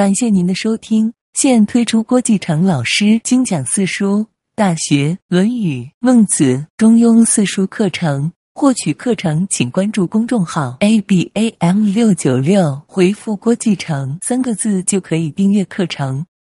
感谢您的收听。现推出郭继承老师精讲四书、大学、论语、孟子、中庸四书课程。获取课程请关注公众号 ABAM696 回复郭继承3个字就可以订阅课程。